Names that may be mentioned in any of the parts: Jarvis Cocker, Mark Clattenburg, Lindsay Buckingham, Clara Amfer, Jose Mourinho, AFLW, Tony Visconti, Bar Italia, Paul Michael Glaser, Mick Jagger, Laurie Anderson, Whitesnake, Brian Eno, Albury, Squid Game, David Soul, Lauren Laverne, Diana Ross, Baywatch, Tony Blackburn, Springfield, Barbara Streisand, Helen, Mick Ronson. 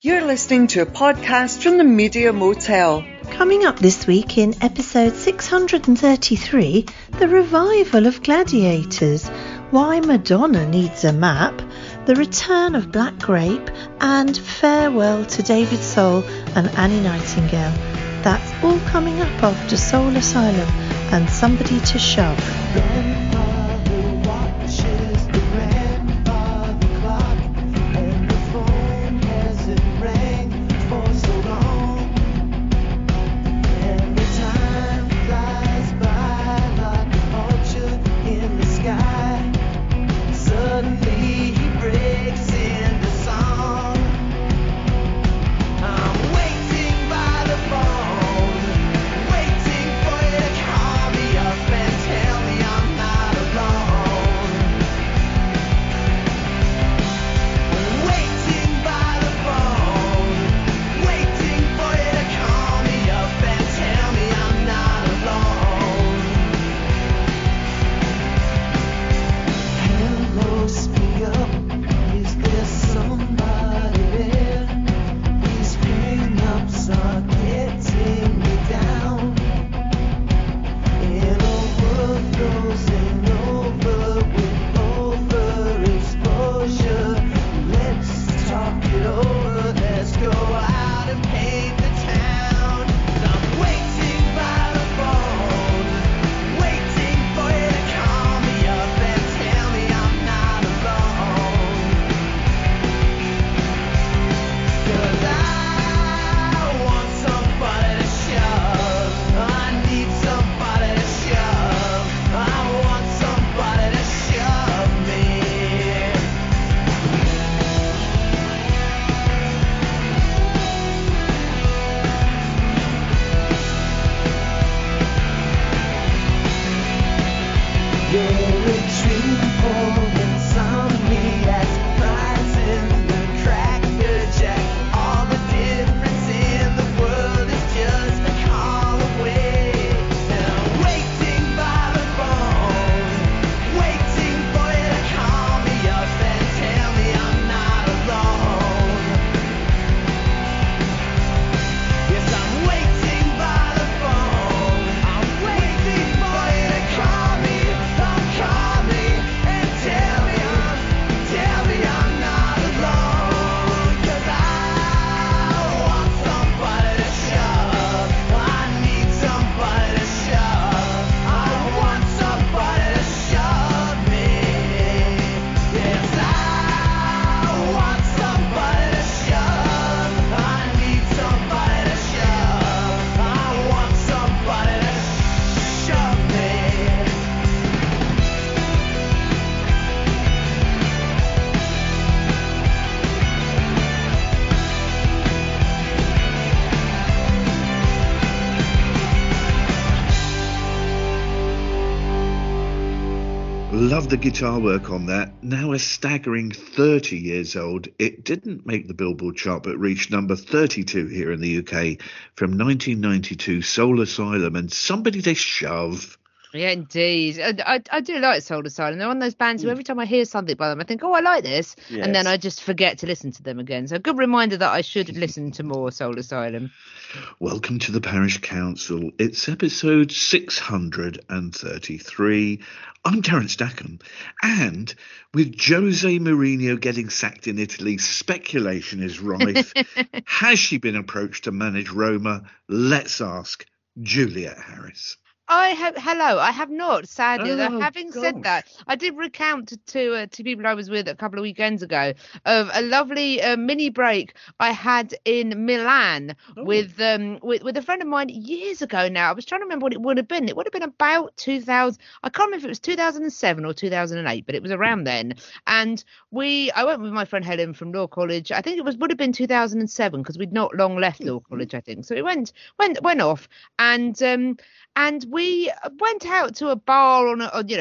You're listening to a podcast from the Media Motel. Coming up this week in episode 633, the revival of Gladiators, why Madonna needs a map, the return of Black Grape, and farewell to David Soul and Annie Nightingale. That's all coming up after Soul Asylum and Somebody to Shove. The guitar work on that, now a staggering 30 years old, it didn't make the Billboard chart but reached number 32 here in the UK from 1992, Soul Asylum and Somebody to Shove. Yeah, indeed. I do like Soul Asylum. They're one of those bands who every time I hear something by them, I think, oh, I like this. Yes. And then I just forget to listen to them again. So a good reminder that I should listen to more Soul Asylum. Welcome to the Parish Council. It's episode 633. I'm Terence Dackham. And with Jose Mourinho getting sacked in Italy, speculation is rife. Has she been approached to manage Roma? Let's ask Juliet Harris. I have not, sadly. Said that, I did recount to people I was with a couple of weekends ago of a lovely mini break I had in Milan with a friend of mine years ago now. I was trying to remember what it would have been. It would have been about 2000. I can't remember if it was 2007 or 2008, but it was around then. And I went with my friend Helen from Law College. I think it would have been 2007 because we'd not long left Law College, I think. So we went off and we went out to a bar on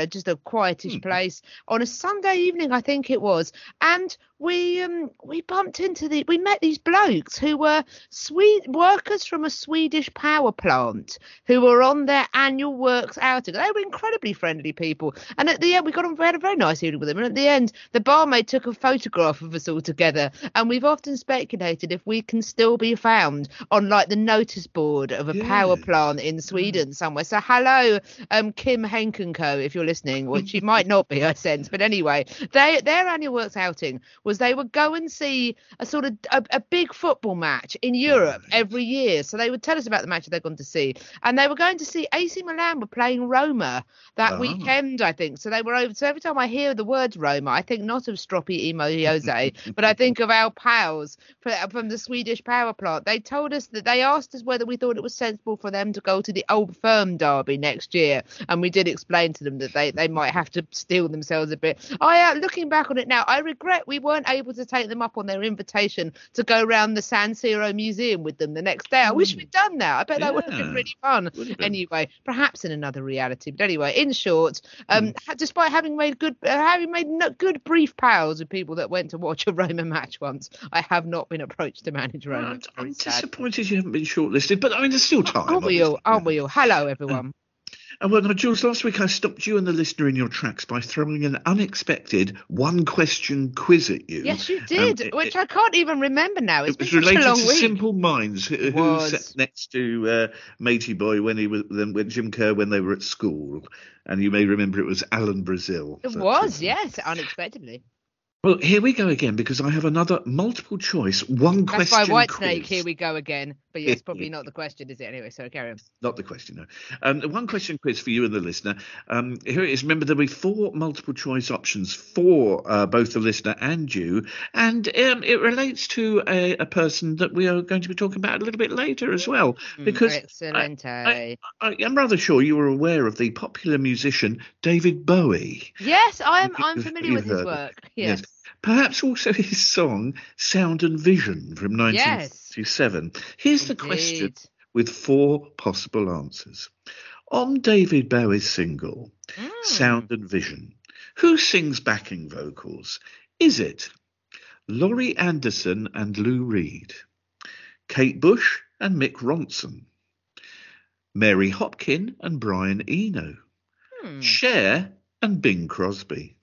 just a quietish place on a Sunday evening, I think it was, and we bumped into we met these blokes who were workers from a Swedish power plant who were on their annual works outing. They were incredibly friendly people, and at the end we had a very nice evening with them, and at the end the barmaid took a photograph of us all together, and we've often speculated if we can still be found on like the notice board of a power plant in Sweden somewhere. So hello Kim Henkenko, if you're listening, which you might not be, I sense, but anyway, their annual works outing was they would go and see a sort of a big football match in Europe every year. So they would tell us about the match they'd gone to see. And they were going to see AC Milan were playing Roma that weekend, I think. So they were over. So every time I hear the words Roma, I think not of stroppy emo Jose, but I think of our pals from the Swedish power plant. They told us that they asked us whether we thought it was sensible for them to go to the Old Firm derby next year. And we did explain to them that they might have to steel themselves a bit. Looking back on it now, I regret we weren't able to take them up on their invitation to go round the San Siro Museum with them the next day. I wish we'd done that. I bet that would have been really fun. Anyway, perhaps in another reality. But anyway, in short, despite having made good brief pals with people that went to watch a Roma match once, I have not been approached to manage Roma. I'm disappointed you haven't been shortlisted, but I mean, there's still time. Aren't we all? Hello, everyone. Well, now, Jules, last week I stopped you and the listener in your tracks by throwing an unexpected one-question quiz at you. Yes, you did, which I can't even remember now. It was related to Simple Minds, who sat next to Matey Boy when Jim Kerr when they were at school, and you may remember it was Alan Brazil. Yes, unexpectedly. Well, here we go again, because I have another multiple choice, one question. That's by Whitesnake, here we go again. But yeah, it's probably not the question, is it? Anyway, so carry on. Not the question, no. One question quiz for you and the listener. Here it is. Remember, there'll be four multiple choice options for both the listener and you. And it relates to a person that we are going to be talking about a little bit later as well. Because I'm rather sure you were aware of the popular musician David Bowie. Yes, I'm familiar with his work. Yes. Perhaps also his song Sound and Vision from 1967. Yes. Here's the question with four possible answers. On David Bowie's single, Sound and Vision, who sings backing vocals? Is it Laurie Anderson and Lou Reed, Kate Bush and Mick Ronson, Mary Hopkin and Brian Eno, Cher and Bing Crosby?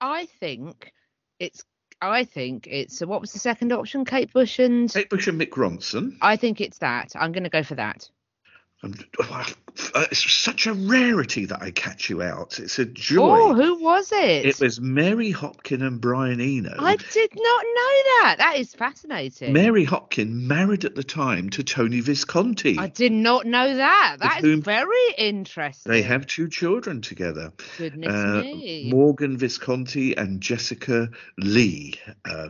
I think it's what was the second option? Kate Bush and Mick Ronson. I think it's that. I'm going to go for that. It's such a rarity that I catch you out. It's a joy. Oh, who was it? It was Mary Hopkin and Brian Eno. I did not know that. That is fascinating. Mary Hopkin married at the time to Tony Visconti. I did not know that. That is very interesting. They have two children together. Goodness me. Morgan Visconti and Jessica Lee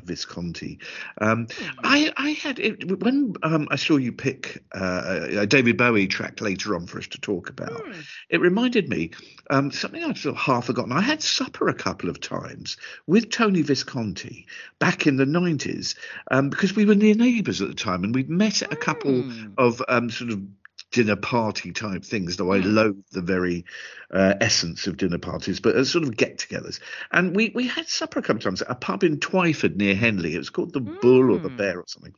Visconti. I had it when I saw you pick a David Bowie track later on for us to talk about. It reminded me something I've sort of half forgotten. I had supper a couple of times with Tony Visconti back in the 90s because we were near neighbours at the time, and we'd met at a couple of sort of dinner party type things, though I loathe the very essence of dinner parties, but as sort of get-togethers. And we had supper a couple of times at a pub in Twyford near Henley. It was called the Bull or the Bear or something.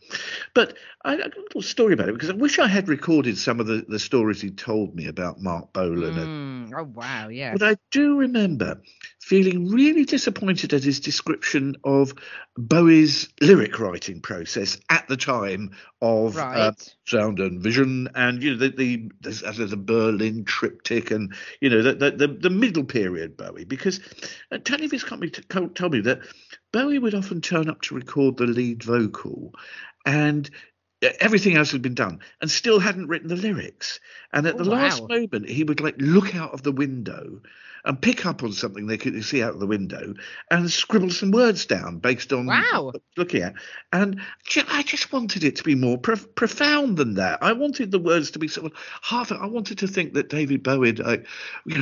But I got a little story about it, because I wish I had recorded some of the stories he told me about Mark Bolan. Oh, wow, yeah. But I do remember feeling really disappointed at his description of Bowie's lyric writing process at the time of Sound and Vision, and, you know, the Berlin Triptych, and, you know, the middle period Bowie, because Tony Visconti told me that Bowie would often turn up to record the lead vocal, and everything else had been done, and still hadn't written the lyrics. And at the last moment, he would like look out of the window and pick up on something they could see out of the window and scribble some words down based on looking at. And I just wanted it to be more profound than that. I wanted the words to be sort of half. I wanted to think that David Bowie had,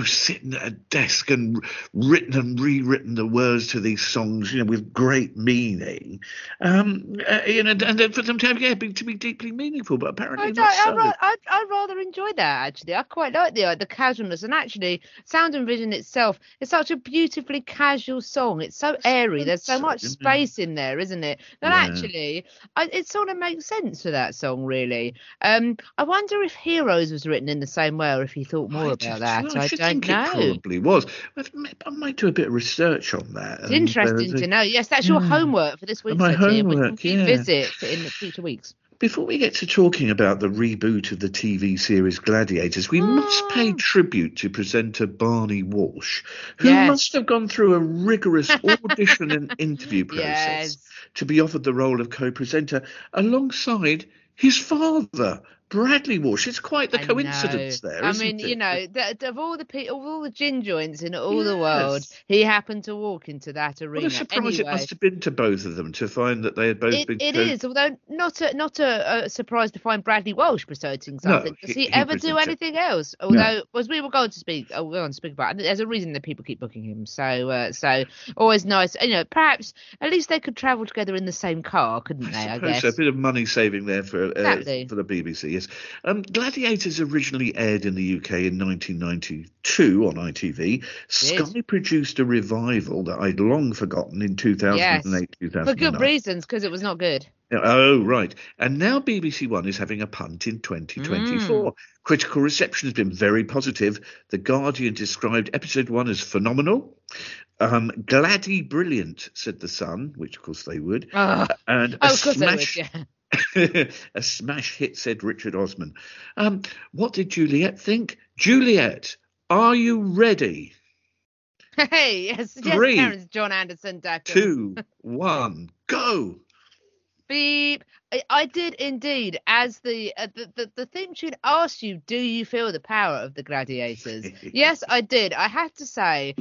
sitting at a desk and written and rewritten the words to these songs, with great meaning. And for them to be be deeply meaningful, but apparently not so. I rather enjoy that, actually. I quite like the casualness. And actually, Sound and Vision itself is such a beautifully casual song. It's so airy. There's so much space in there, isn't it? That actually, it sort of makes sense for that song, really. I wonder if Heroes was written in the same way, or if he thought more about that. I don't know. It probably was. I might do a bit of research on that. It's interesting to know. Yes, that's your homework for this week. My homework, yeah. Visit in the future weeks. Before we get to talking about the reboot of the TV series Gladiators, we must pay tribute to presenter Barney Walsh, who must have gone through a rigorous audition and interview process to be offered the role of co-presenter alongside his father, Bradley Walsh. It's quite the coincidence there, isn't it? I mean, you know, of all the people, of all the gin joints in all the world, he happened to walk into that arena. What a surprise it must have been to both of them to find that they had both been... It is, although not a surprise to find Bradley Walsh presenting something. Does he ever do anything else? Although, as we were going to speak, about, there's a reason that people keep booking him. So always nice. You know, perhaps at least they could travel together in the same car, couldn't they? I guess so. A bit of money saving there for the BBC. Gladiators originally aired in the UK in 1992 on ITV. Sky produced a revival that I'd long forgotten in 2008, 2009. For good reasons, because it was not good. Oh, right. And now BBC One is having a punt in 2024. Critical reception has been very positive. The Guardian described episode one as phenomenal. Gladdy brilliant, said The Sun, which of course they would. And a smash hit, said Richard Osman. What did Juliet think? Juliet, are you ready? Hey, yes, Three, yes, Terence John Anderson Dackham. 2, 1, go. Beep. I did indeed. As the theme tune asked you, do you feel the power of the gladiators? Yes, I did. I have to say.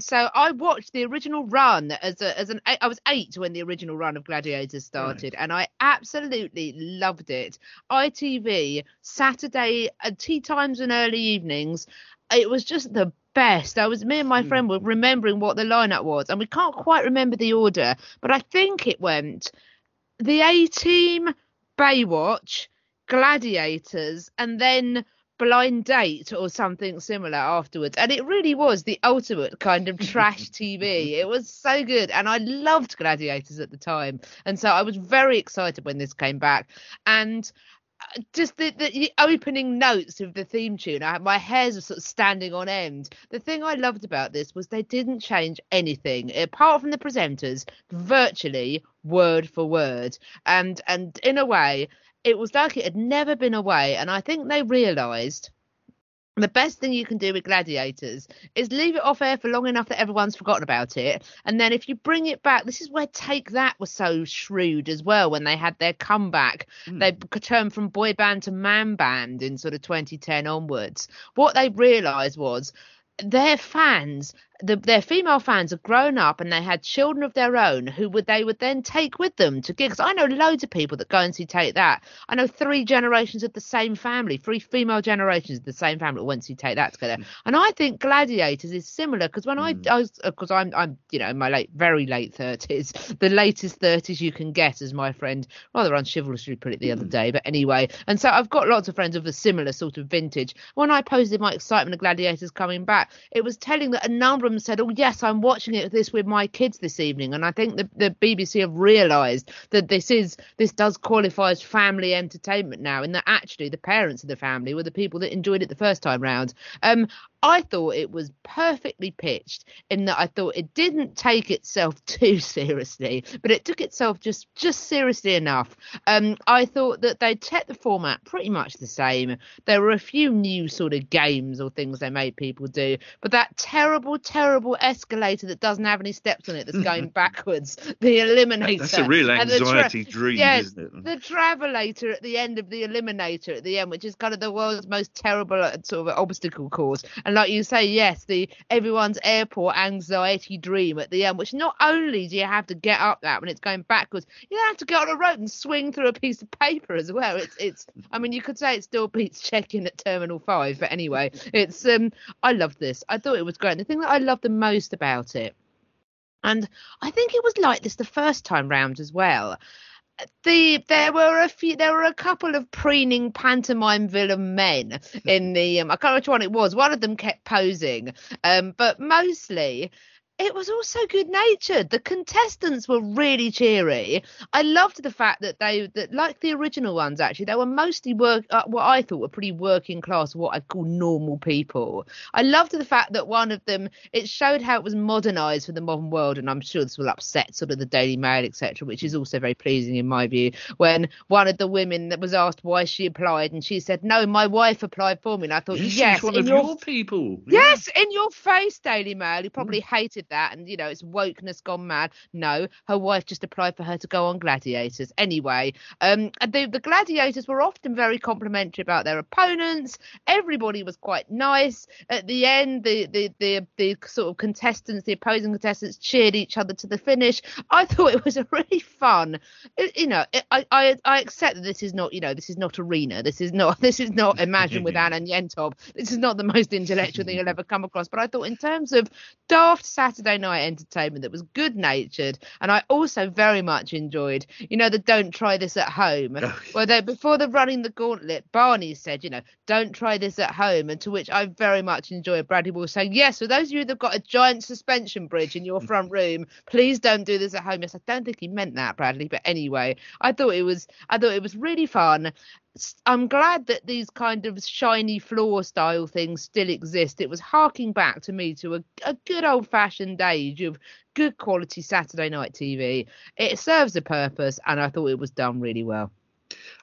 So I watched the original run I was 8 when the original run of Gladiators started, and I absolutely loved it. ITV Saturday tea times and early evenings. It was just the best. Me and my friend were remembering what the lineup was, and we can't quite remember the order, but I think it went. The A-Team, Baywatch, Gladiators, and then Blind Date or something similar afterwards. And it really was the ultimate kind of trash TV. It was so good. And I loved Gladiators at the time. And so I was very excited when this came back. And just the opening notes of the theme tune, my hairs were sort of standing on end. The thing I loved about this was they didn't change anything apart from the presenters, virtually word for word, and in a way it was like it had never been away. And I think they realized the best thing you can do with Gladiators is leave it off air for long enough that everyone's forgotten about it. And then if you bring it back, this is where Take That was so shrewd as well when they had their comeback. They turned from boy band to man band in sort of 2010 onwards. What they realised was their fans, their female fans, had grown up and they had children of their own who they would then take with them to gigs. I know loads of people that go and see Take That. I know 3 generations of the same family, 3 female generations of the same family that went to see Take That together. And I think Gladiators is similar, because when I'm you know, in my very late 30s, the latest 30s you can get, as my friend rather unchivalrously put it the other day. But anyway, and so I've got lots of friends of a similar sort of vintage. When I posted my excitement of Gladiators coming back, it was telling that a number of them said, oh yes, I'm watching it this with my kids this evening. And I think the BBC have realised that this does qualify as family entertainment now, and that actually the parents of the family were the people that enjoyed it the first time round. I thought it was perfectly pitched in that I thought it didn't take itself too seriously, but it took itself just seriously enough. I thought that they kept the format pretty much the same. There were a few new sort of games or things they made people do, but that terrible escalator that doesn't have any steps on it that's going backwards, the Eliminator. That's a real anxiety dream, isn't it? The Travelator at the end of the Eliminator at the end, which is kind of the world's most terrible sort of obstacle course. And like you say, yes, the everyone's airport anxiety dream at the end, which not only do you have to get up that when it's going backwards, you then have to go on a rope and swing through a piece of paper as well. It's. I mean, you could say it still beats check-in at Terminal 5, but anyway, it's. I loved this. I thought it was great. The thing that I loved the most about it, and I think it was like this the first time round as well, There were a couple of preening pantomime villain men in the I can't remember which one it was. One of them kept posing, but mostly it was also good natured. The contestants were really cheery. I loved the fact that like the original ones, actually, they were mostly what I thought were pretty working class, what I call normal people. I loved the fact that one of them, it showed how it was modernized for the modern world. And I'm sure this will upset sort of the Daily Mail, etc., which is also very pleasing in my view. When one of the women that was asked why she applied, and she said, "No, my wife applied for me." And I thought, yes, she's one of your people. Yes, in your face, Daily Mail. You probably hated that, and you know, it's wokeness gone mad. No, her wife just applied for her to go on Gladiators. Anyway, the Gladiators were often very complimentary about their opponents. Everybody was quite nice. At the end, the sort of contestants, the opposing contestants, cheered each other to the finish. I thought it was a really fun. I accept that this is not, this is not Arena. This is not Imagine with Anna Yentov. This is not the most intellectual thing you'll ever come across. But I thought, in terms of daft Saturday night entertainment that was good natured, and I also very much enjoyed, the "Don't try this at home," where they, before the running the gauntlet, Barney said, "Don't try this at home," and to which I very much enjoyed Bradley Walsh saying, "Yes, for those of you that've got a giant suspension bridge in your front room, please don't do this at home." Yes, I don't think he meant that, Bradley, but anyway, I thought it was really fun. I'm glad that these kind of shiny floor style things still exist. It was harking back to me to a good old fashioned age of good quality Saturday night TV. It serves a purpose, and I thought it was done really well.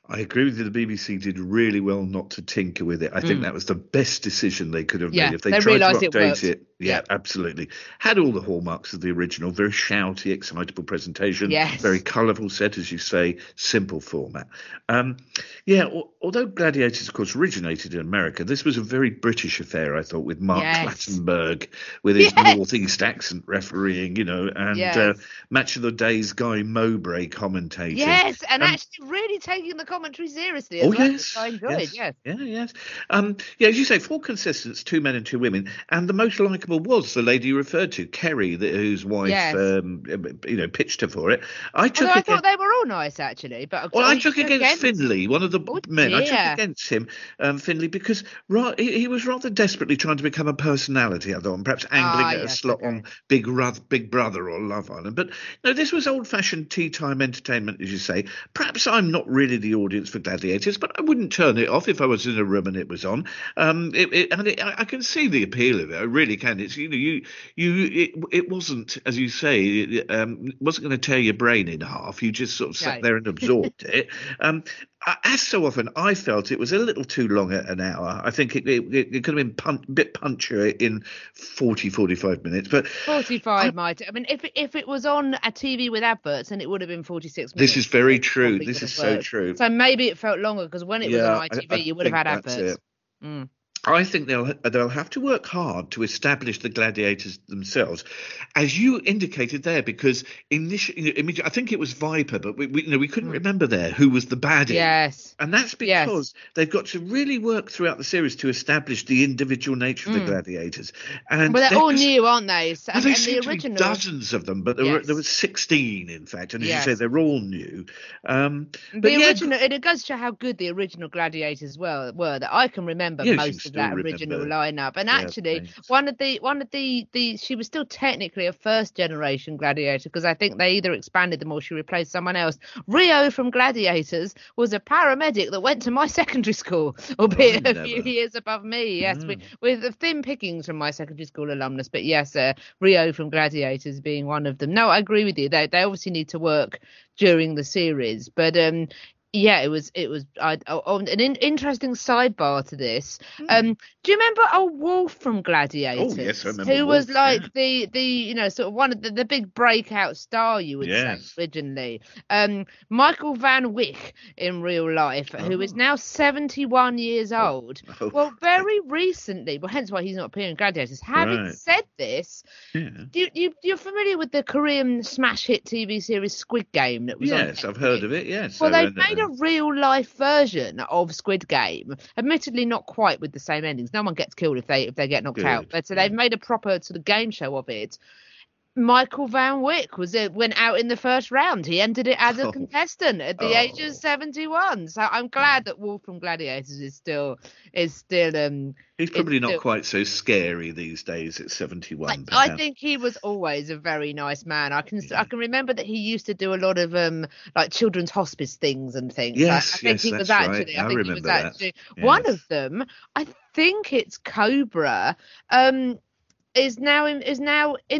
I agree with you. The BBC did really well not to tinker with it. I think that was the best decision they could have made. If they tried to update it. Yeah, absolutely. Had all the hallmarks of the original. Very shouty, excitable presentation. Yes. Very colourful set, as you say. Simple format. Although Gladiators, of course, originated in America, this was a very British affair, I thought, with Mark Clattenburg, with his northeast accent refereeing, and Match of the Day's Guy Mowbray commentating. Yes, and actually really taking the commentary seriously as I enjoyed. Yes. As you say, four contestants, two men and two women, and the most likable was the lady you referred to, Kerry, whose wife, pitched her for it. I thought they were all nice, actually. But I took against Finlay, one of the men. I took against him, Finlay, because he was rather desperately trying to become a personality, other one, perhaps angling at a slot on Big Brother or Love Island. But no, this was old-fashioned tea-time entertainment, as you say. Perhaps I'm not really the audience for Gladiators, but I wouldn't turn it off if I was in a room and it was on. I can see the appeal of it. I really can. It's it wasn't, as you say, wasn't going to tear your brain in half. You just sort of sat there and absorbed it. As so often, I felt it was a little too long at an hour. I think it could have been a bit punchier in 40, 45 minutes. But 45 might. I mean, if it was on a TV with adverts, then it would have been 46 minutes. This is very true. This is so true. So maybe it felt longer because when it was on ITV, you would have had adverts. I think they'll have to work hard to establish the Gladiators themselves, as you indicated there, because initially, I think it was Viper, but we couldn't remember there who was the baddie. Yes, and that's because they've got to really work throughout the series to establish the individual nature of the Gladiators. And they're all new, aren't they? So, well, there were dozens of them, but there were 16, in fact, and as you say, they're all new. It goes to show how good the original Gladiators were that I can remember most of that original lineup, and actually one of the she was still technically a first generation Gladiator, because I think they either expanded them or she replaced someone else. Rio from Gladiators was a paramedic that went to my secondary school, albeit a few years above me. Yes, with the thin pickings from my secondary school alumnus, but yes, Rio from Gladiators being one of them. No, I agree with you. They obviously need to work during the series, but it was an interesting sidebar to this. Do you remember old Wolf from Gladiators? Oh, yes, I remember. Who was like the sort of one of the big breakout star, you would say, originally. Michael van Wyk in real life, who is now 71 years old. Oh. Well, very recently, well, hence why he's not appearing in Gladiators. Having said this, you're familiar with the Korean smash hit TV series Squid Game that was on? Yes, I've heard of it, yes. Well, they've made a real life version of Squid Game, admittedly not quite with the same endings. No one gets killed if they get knocked out, but so they've made a proper sort of game show of it. Michael van Wyk went out in the first round. He ended it as a contestant at the age of 71. So I'm glad that Wolf from Gladiators is still he's probably not quite so scary these days at 71. I think he was always a very nice man. I can remember that he used to do a lot of like children's hospice things and things. I think he was actually one of them. I think it's Cobra. Is now in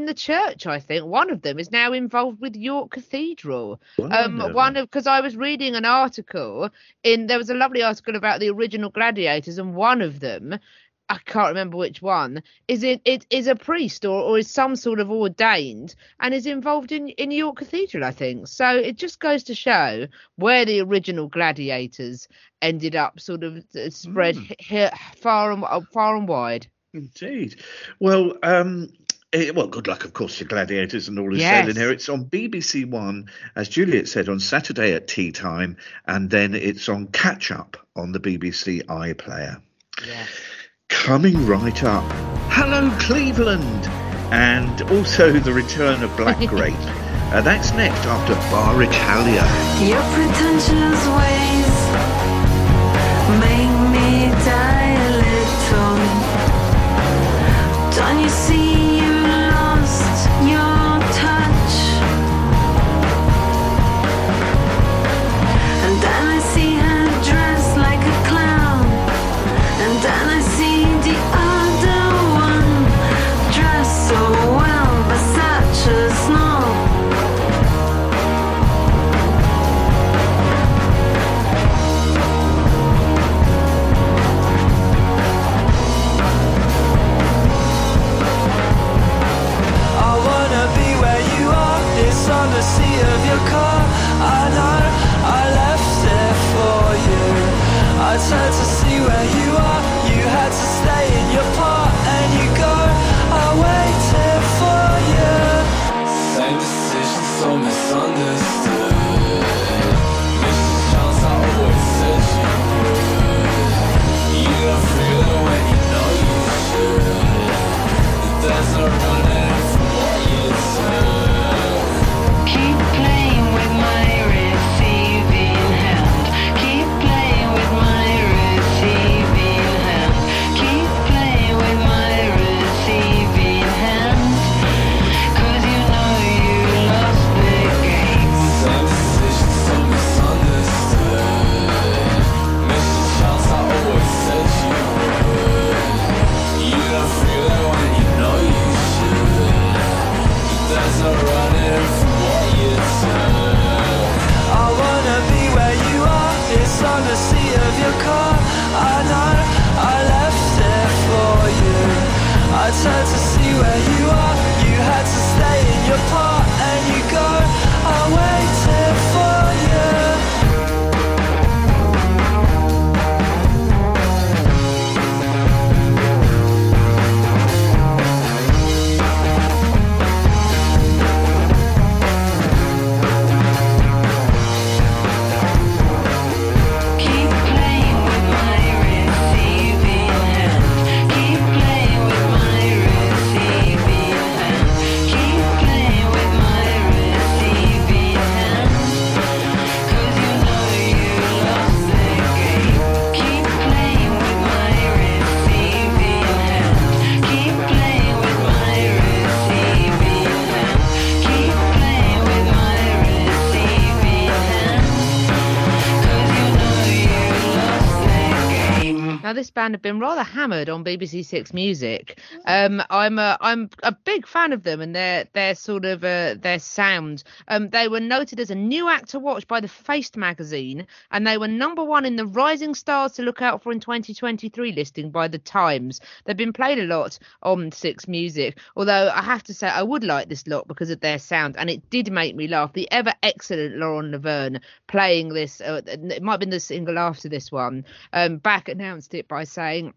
the church. I think one of them is now involved with York Cathedral. Because I was reading an article there was a lovely article about the original Gladiators, and one of them, I can't remember which one, is a priest or is some sort of ordained and is involved in York Cathedral, I think. So it just goes to show where the original Gladiators ended up, sort of spread far and wide. Indeed. Well, good luck, of course, to Gladiators and all is said in here. It's on BBC One, as Juliet said, on Saturday at tea time, and then it's on Catch Up on the BBC iPlayer. Yes. Coming right up, Hello Cleveland, and also the return of Black Grape. That's next after Bar Italia. Your pretentious ways make me die a little. Don't you see you lost your touch? And then I see her dressed like a clown. And then I see the other one dressed so well, but such a snob. On the seat of your car, I know I left it for you. I turned to see where you are. You had to stay in your part, and you go. I waited for you. Same decision, so misunderstood. Missed the chance I always said you would. You don't feel the way you know you should. There's no running from what you said. Keep playing with my receiving hand. Keep playing with my receiving hand. Keep playing with my receiving hand. Cause you know you lost the game. Same decision, so misunderstood. Missed the chance I always said you would. You don't feel it when you know you should. There's no running. I wanna be where you are. It's on the seat of your car. I know I left it for you. I turned to see where you are. You had to stay in your part, and you go. I waited for you. Now, this band have been rather hammered on BBC Six Music. I'm a big fan of them and their sort of their sound. They were noted as a new act to watch by the Faced magazine, and they were #1 in the Rising Stars to Look Out For in 2023 listing by the Times. They've been played a lot on Six Music, although I have to say I would like this lot because of their sound, and it did make me laugh. The ever excellent Lauren Laverne playing this, it might have been the single after this one, back announced it by saying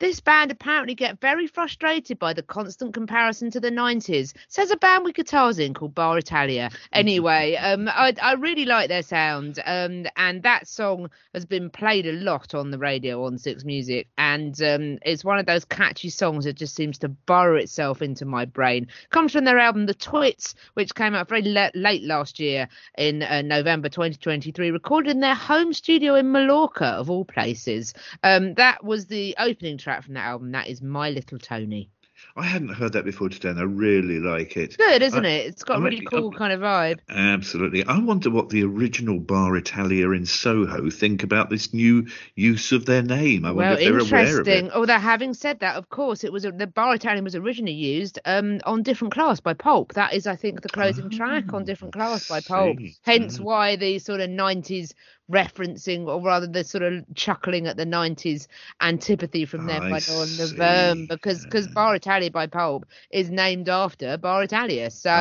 This band apparently get very frustrated by the constant comparison to the 90s, says a band with guitars in called Bar Italia. Anyway, I really like their sound, and that song has been played a lot on the radio on Six Music, and it's one of those catchy songs that just seems to burrow itself into my brain. Comes from their album The Twits, which came out very late last year in November 2023, recorded in their home studio in Mallorca, of all places. That was the opening track from that album. That is My Little Tony. I hadn't heard that before today, and I really like it. Good, isn't it? It's got a really cool kind of vibe. Absolutely. I wonder what the original Bar Italia in Soho think about this new use of their name. I wonder if they're aware of it. Although, having said that, of course, it was the Bar Italia was originally used on Different Class by Pulp. That is, I think, the closing track on Different Class by Pulp. Hence why the sort of 90s referencing, or rather the sort of chuckling at the 90s antipathy from their Madonna, because Bar Italia by Pulp is named after Bar Italia, so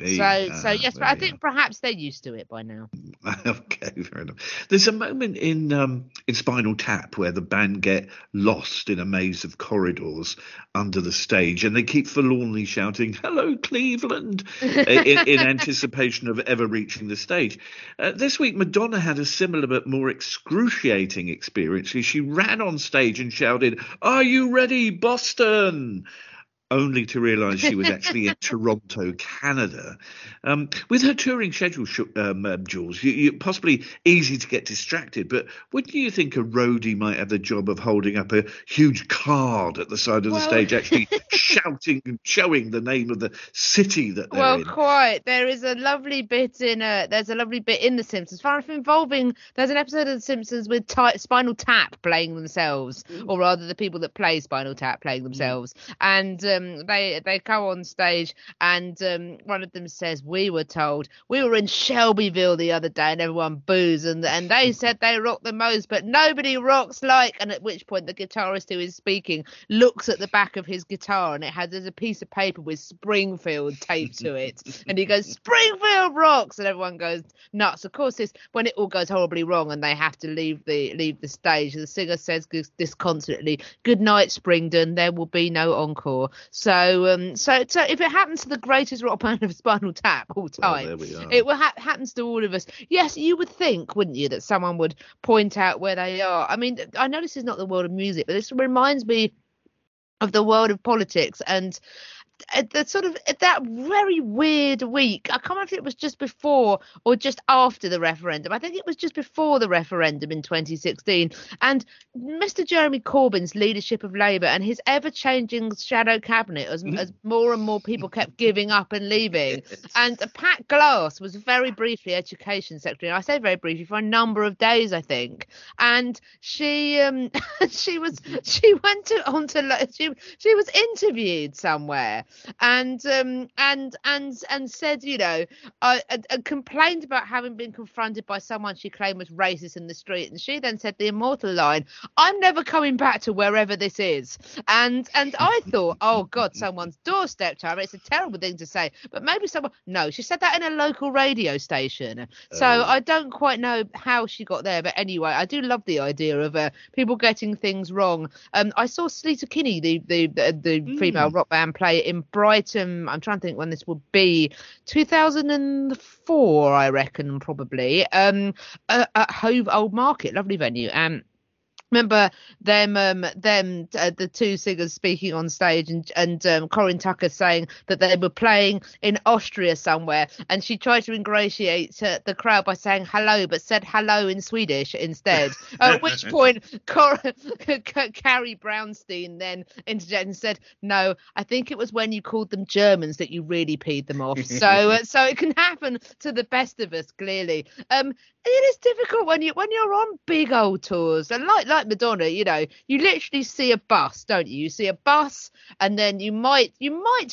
yes, but I think perhaps they're used to it by now. Okay, fair enough. There's a moment in Spinal Tap where the band get lost in a maze of corridors under the stage, and they keep forlornly shouting "Hello, Cleveland" in anticipation of ever reaching the stage. This week, Madonna had a similar but more excruciating experience. She ran on stage and shouted, "Are you ready, Boston?" only to realise she was actually in Toronto, Canada. With her touring schedule, Jules, you possibly easy to get distracted, but wouldn't you think a roadie might have the job of holding up a huge card at the side of the stage, actually shouting and showing the name of the city that they're in? Well, quite. There is a lovely bit in The Simpsons. Far enough involving, there's an episode of The Simpsons with Spinal Tap playing themselves, or rather the people that play Spinal Tap playing themselves. And they go on stage, and one of them says, "We were told we were in Shelbyville the other day, and everyone boos, and they said they rock the most, but nobody rocks like." And at which point the guitarist who is speaking looks at the back of his guitar, and there's a piece of paper with Springfield taped to it, and he goes, "Springfield rocks," and everyone goes nuts. Of course, when it all goes horribly wrong and they have to leave the stage, the singer says disconsolately, "Good night, Springdon. There will be no encore." So if it happens to the greatest rock band of Spinal Tap all time, it will happens to all of us. Yes, you would think, wouldn't you, that someone would point out where they are. I mean, I know this is not the world of music, but this reminds me of the world of politics, and that very weird week. I can't remember if it was just before or just after the referendum. I think it was just before the referendum in 2016. And Mr. Jeremy Corbyn's leadership of Labour and his ever-changing shadow cabinet as more and more people kept giving up and leaving. Yes. And Pat Glass was very briefly Education Secretary. And I say very briefly for a number of days, I think. And she was interviewed somewhere. And said, complained about having been confronted by someone she claimed was racist in the street, and she then said the immortal line, "I'm never coming back to wherever this is." And I thought, oh God, someone's doorstep time. It's a terrible thing to say, but maybe she said that in a local radio station. So I don't quite know how she got there, but anyway, I do love the idea of people getting things wrong. I saw Sleater Kinney, the female rock band, play in Brighton. I'm trying to think when this will be, 2004, I reckon, probably, at Hove Old Market, lovely venue. And remember them the two singers speaking on stage, and Corinne Tucker saying that they were playing in Austria somewhere, and she tried to ingratiate the crowd by saying hello, but said hello in Swedish instead. At which point Carrie Brownstein then interjected and said, "No, I think it was when you called them Germans that you really peed them off." So it can happen to the best of us, clearly. It is difficult when you're on big old tours, and like Madonna, you literally see a bus, don't you? You see a bus, and then you might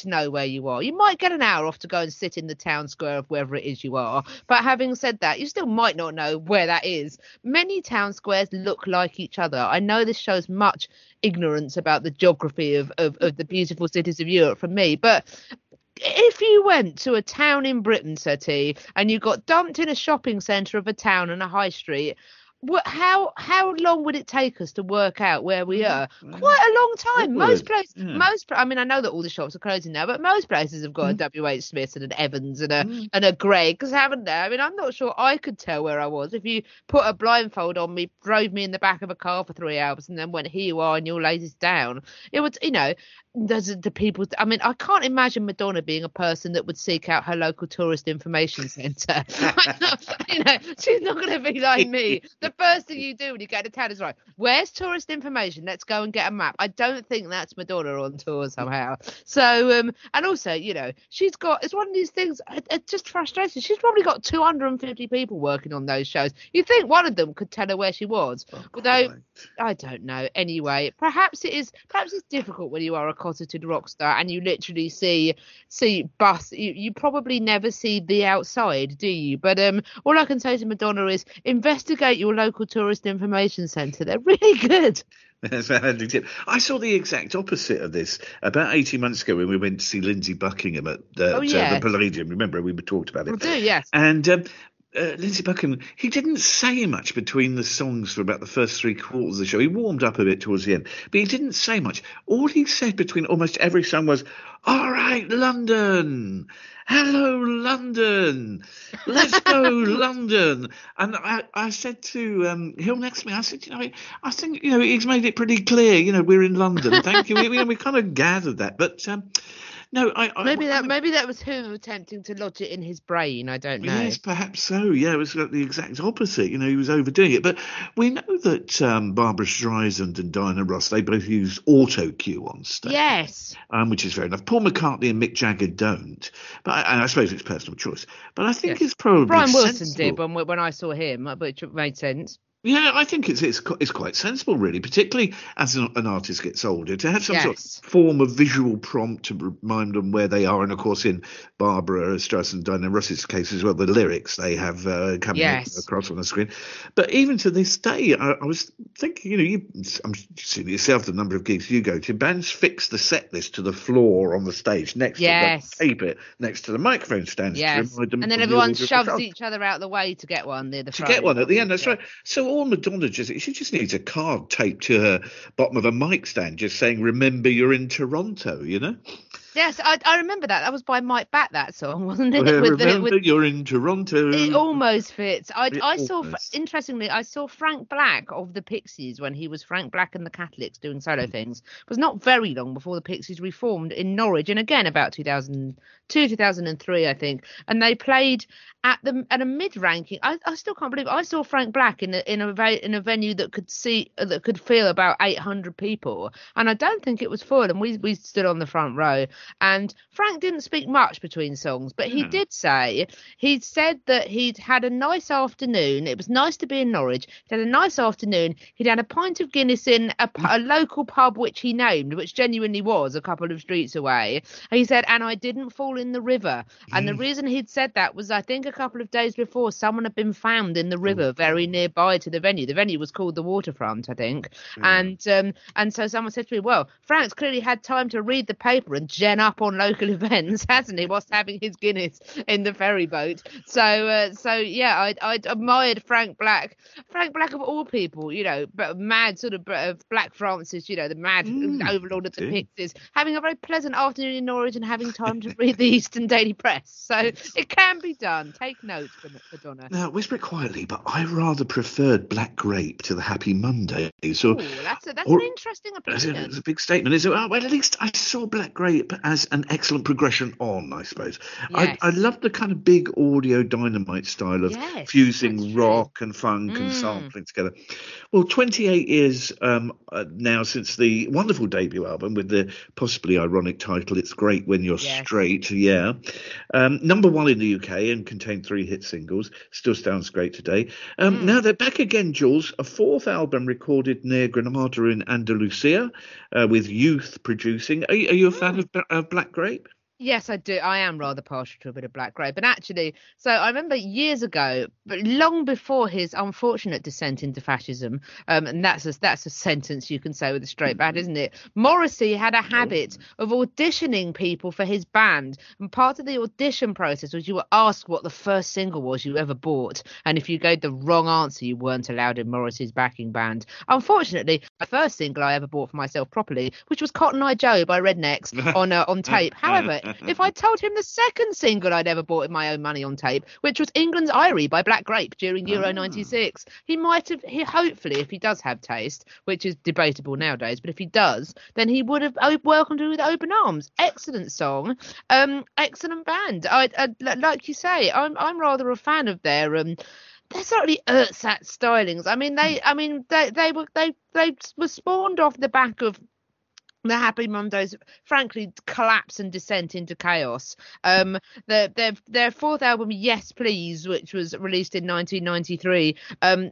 know where you are. You might get an hour off to go and sit in the town square of wherever it is you are. But having said that, you still might not know where that is. Many town squares look like each other. I know this shows much ignorance about the geography of the beautiful cities of Europe from me, but if you went to a town in Britain, Sir T, and you got dumped in a shopping centre of a town and a high street, how long would it take us to work out where we are? Quite a long time. Most places, I mean, I know that all the shops are closing now, but most places have got a WH Smith and an Evans and a Greggs, haven't they? I mean, I'm not sure I could tell where I was if you put a blindfold on me, drove me in the back of a car for 3 hours, and then went, "Here you are, and your lady's down." It would, you know. The people, I mean, I can't imagine Madonna being a person that would seek out her local tourist information centre. You know, she's not going to be like me. The first thing you do when you go to town is, right, where's tourist information? Let's go and get a map. I don't think that's Madonna on tour somehow. So, and also, you know, she's got, it's one of these things, it just frustrates me. She's probably got 250 people working on those shows. You'd think one of them could tell her where she was. Oh, although, I don't know. Anyway, perhaps it's difficult when you are a cosseted rock star and you literally see bus, you probably never see the outside, do you? But all I can say to Madonna is investigate your local tourist information centre. They're really good. That's a handy tip. I saw the exact opposite of this about 18 months ago when we went to see Lindsay Buckingham at the Palladium. Remember, we talked about it. We do, yes. And Lindsay Buckingham, he didn't say much between the songs for about the first three quarters of the show. He warmed up a bit towards the end, but he didn't say much. All he said between almost every song was, "All right, London. Hello, London. Let's go, London." And I said to Hill next to me, I said, I think he's made it pretty clear, we're in London. Thank you. We kind of gathered that, but... No, maybe that was him attempting to lodge it in his brain. I don't know. Yes, perhaps so. Yeah, it was like the exact opposite. He was overdoing it. But we know that Barbara Streisand and Diana Ross, they both use auto cue on stage. Yes, which is fair enough. Paul McCartney and Mick Jagger don't. But and I suppose it's personal choice. But I think it's probably Brian Wilson did when I saw him, which made sense. Yeah, I think it's quite sensible, really, particularly as an artist gets older, to have some sort of form of visual prompt to remind them where they are. And, of course, in Barbara Streisand and Diana Ross's case as well, the lyrics they have coming across on the screen. But even to this day, I was thinking, I'm seeing yourself the number of gigs you go to. Bands fix the set list to the floor on the stage next to the paper, next to the microphone stands. Yes. To and then everyone shoves each other out the way to get one near the front. To get one at the end, that's right. So all Madonna she just needs a card taped to her bottom of a mic stand just saying, "Remember, you're in Toronto," Yes, I remember that. That was by Mike Batt, that song, wasn't it? Well, remember, you're in Toronto. It almost fits. I saw Frank Black of the Pixies when he was Frank Black and the Catholics doing solo things. It was not very long before the Pixies reformed in Norwich, and again about 2003, I think. And they played at a mid-ranking. I still can't believe it. I saw Frank Black in a venue that could feel about 800 people, and I don't think it was full. And we stood on the front row. And Frank didn't speak much between songs, but he did say, he said that he'd had a nice afternoon. It was nice to be in Norwich. He'd had a nice afternoon. He'd had a pint of Guinness in a local pub, which he named, which genuinely was a couple of streets away. And he said, "And I didn't fall in the river." And the reason he'd said that was, I think a couple of days before, someone had been found in the river very nearby to the venue. The venue was called the Waterfront, I think. Yeah. And so someone said to me, "Well, Frank's clearly had time to read the paper and gen up on local events, hasn't he, whilst having his Guinness in the ferry boat." So I admired Frank Black of all people, but mad sort of Black Francis, the mad overlord of the Pixies, having a very pleasant afternoon in Norwich and having time to read the Eastern Daily Press. So it can be done. Take note, Madonna. Now, whisper it quietly, but I rather preferred Black Grape to the Happy Monday. So that's an interesting opinion. It's a big statement. Well, at least I saw Black Grape as an excellent progression on, I suppose. Yes. I love the kind of big Audio Dynamite style of fusing rock and funk and sampling together. Well, 28 years now since the wonderful debut album with the possibly ironic title, It's Great When You're Straight. Yeah. Number one in the UK and contained 3 hit singles. Still sounds great today. Now they're back again, Jules. A 4th album recorded near Granada in Andalusia with Youth producing. Are you a fan of Black Grape? Yes, I do. I am rather partial to a bit of Black Grey. But actually, so I remember years ago, but long before his unfortunate descent into fascism, and that's a sentence you can say with a straight bat, isn't it? Morrissey had a habit of auditioning people for his band. And part of the audition process was you were asked what the first single was you ever bought. And if you gave the wrong answer, you weren't allowed in Morrissey's backing band. Unfortunately, the first single I ever bought for myself properly, which was Cotton Eye Joe by Rednecks on tape. However, if I told him the second single I'd ever bought with my own money on tape, which was England's Irie by Black Grape during Euro 96, he might have, hopefully, if he does have taste, which is debatable nowadays, but if he does, then he would have welcomed her with open arms. Excellent song, excellent band. I like you say, I'm rather a fan of their they're certainly ersatz stylings. They were spawned off the back of the Happy Mondays, frankly, collapse and descent into chaos. Their fourth album, Yes Please, which was released in 1993,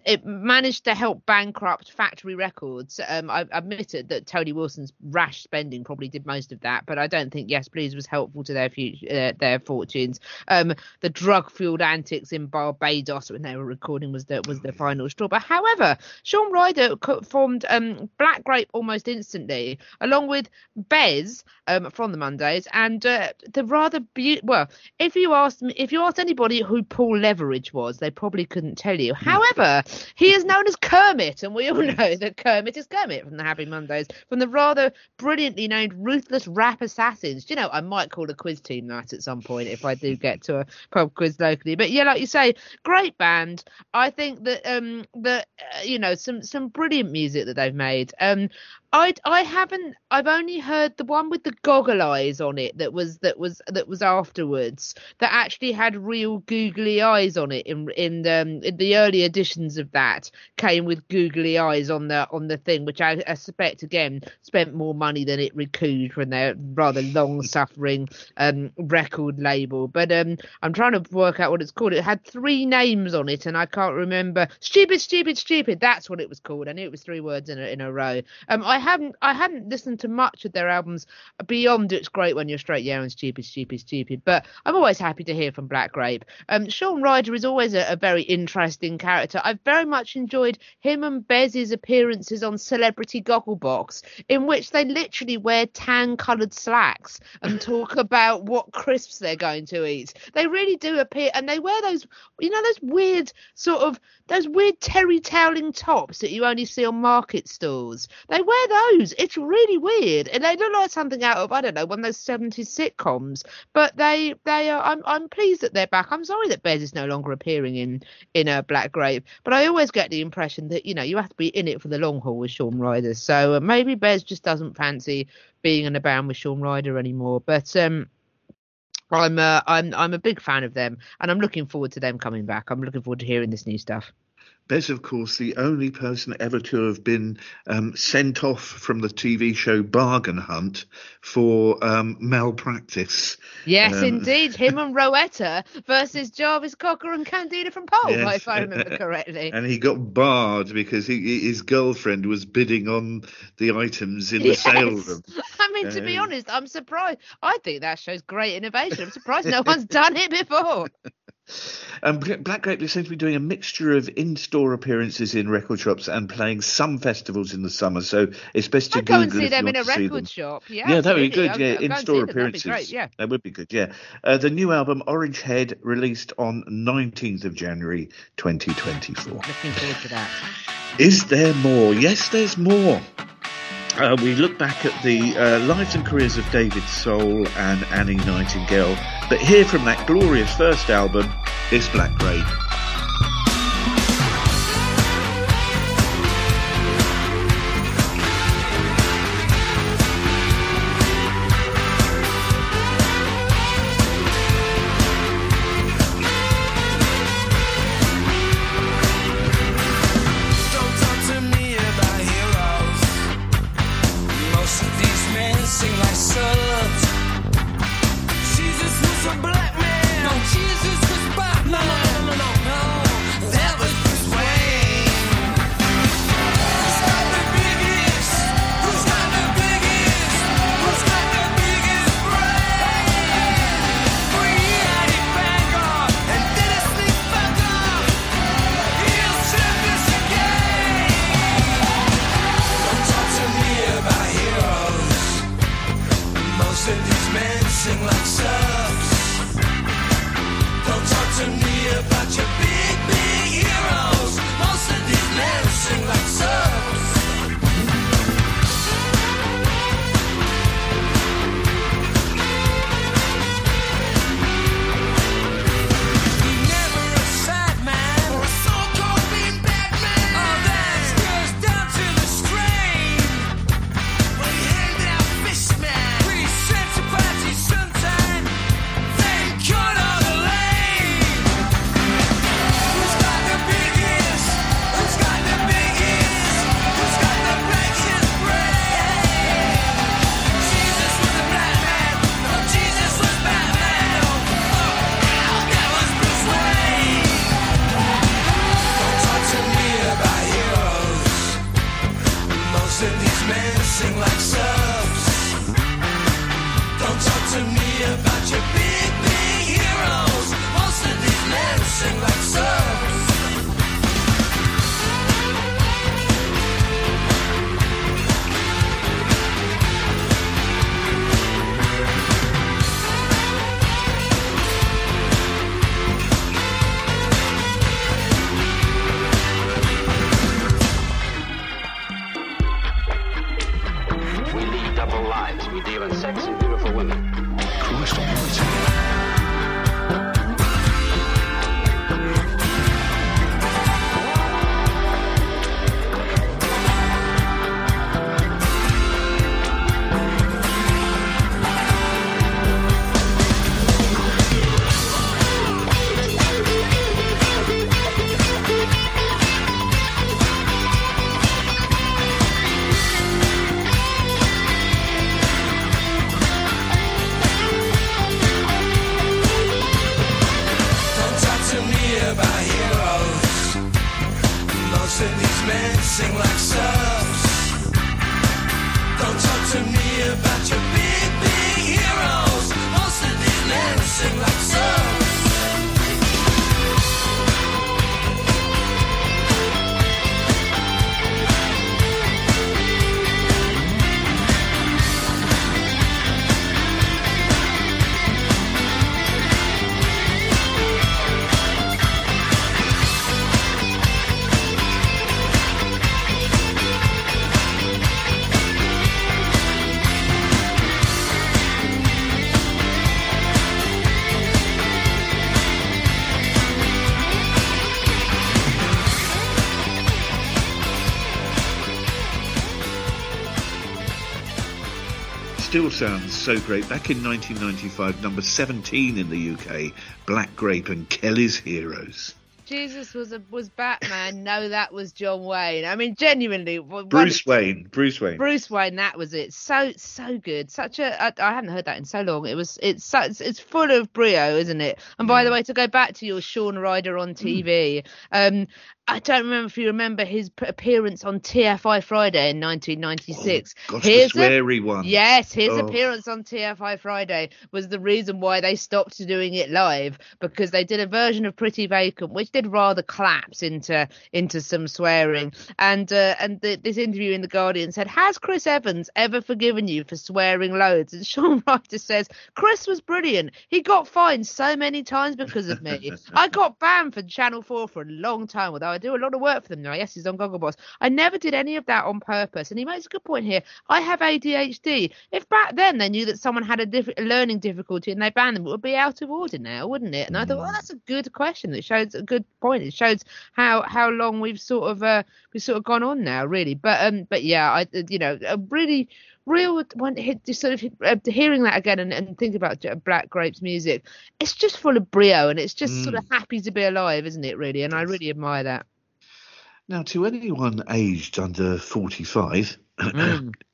it managed to help bankrupt Factory Records. I admitted that Tony Wilson's rash spending probably did most of that, but I don't think Yes Please was helpful to their fortunes. The drug-fueled antics in Barbados when they were recording was the final straw. But however, Sean Ryder formed Black Grape almost instantly, along with Bez from the Mondays, and the rather beautiful. Well, if you asked anybody who Paul Leveridge was, they probably couldn't tell you. However, he is known as Kermit, and we all know that Kermit is Kermit from the Happy Mondays, from the rather brilliantly named Ruthless Rap Assassins. Do you know, I might call a quiz team night at some point if I do get to a pub quiz locally. But yeah, like you say, great band. I think that some brilliant music that they've made. I've only heard the one with the goggle eyes on it that was afterwards, that actually had real googly eyes on it. In the early editions of that came with googly eyes on the thing, which I suspect again spent more money than it recouped from their rather long suffering record label. But I'm trying to work out what it's called. It had three names on it and I can't remember. Stupid, that's what it was called. I knew it was three words in a row. I hadn't listened to much of their albums beyond It's Great When You're Straight, Yeah, and Stupid. But I'm always happy to hear from Black Grape. Sean Ryder is always a very interesting character. I've very much enjoyed him and Bez's appearances on Celebrity Gogglebox, in which they literally wear tan-coloured slacks and talk about what crisps they're going to eat. They really do appear, and they wear those, you know, those weird terry-toweling tops that you only see on market stalls. They wear those. It's really weird, and they look like something out of, I don't know, one of those 70s sitcoms. But they are. I'm pleased that they're back. I'm sorry that Bez is no longer appearing in a Black Grape, but I always get the impression that, you know, you have to be in it for the long haul with Sean Ryder. So maybe Bez just doesn't fancy being in a band with Sean Ryder anymore. But I'm a big fan of them, and I'm looking forward to them coming back. I'm looking forward to hearing this new stuff. Bez, of course, the only person ever to have been sent off from the TV show Bargain Hunt for malpractice. Yes, indeed. Him and Rowetta versus Jarvis Cocker and Candida from Pulp, yes, if I remember correctly. And he got barred because his girlfriend was bidding on the items in the sale room. I mean, to be honest, I'm surprised. I think that shows great innovation. I'm surprised no one's done it before. Black Grape is said to be doing a mixture of in-store appearances in record shops and playing some festivals in the summer, so it's best to Google. Go and see them in a record shop. Yeah, that would be good. Yeah, in-store appearances. That would be good. Yeah, the new album Orange Head released on 19th of January 2024. Looking forward to that. Is there more? Yes, there's more. We look back at the lives and careers of David Soul and Annie Nightingale, but here from that glorious first album is Black Grape. Black man. No, Jesus was black. No. and these men sing like subs. Don't talk to me about your big, big heroes. Most of these men sing like subs. Still sounds so great. Back in 1995, number 17 in the UK, Black Grape and Kelly's Heroes. Jesus was Batman. No, that was John Wayne. I mean, genuinely. Bruce Wayne, that was it. So good. I hadn't heard that in so long. It's full of brio, isn't it? And by the way, to go back to your Shaun Ryder on TV, I don't remember if you remember his appearance on TFI Friday in 1996. Oh, gosh, the sweary one. Yes, his appearance on TFI Friday was the reason why they stopped doing it live, because they did a version of Pretty Vacant, which did rather collapse into some swearing. And this interview in The Guardian said, "Has Chris Evans ever forgiven you for swearing loads?" And Shaun Ryder says, "Chris was brilliant. He got fined so many times because of me. I got banned from Channel 4 for a long time, although I do a lot of work for them now. Yes, he's on Gogglebox. I never did any of that on purpose." And he makes a good point here. "I have ADHD. If back then they knew that someone had a learning difficulty and they banned them, it would be out of order now, wouldn't it?" And I thought, well, that's a good question. It shows a good point. It shows how long we've sort of gone on now, really. But yeah, a really real one. Hearing that again and thinking about Black Grape's music, it's just full of brio and it's just sort of happy to be alive, isn't it? Really, and I really admire that. Now, to anyone aged under 45,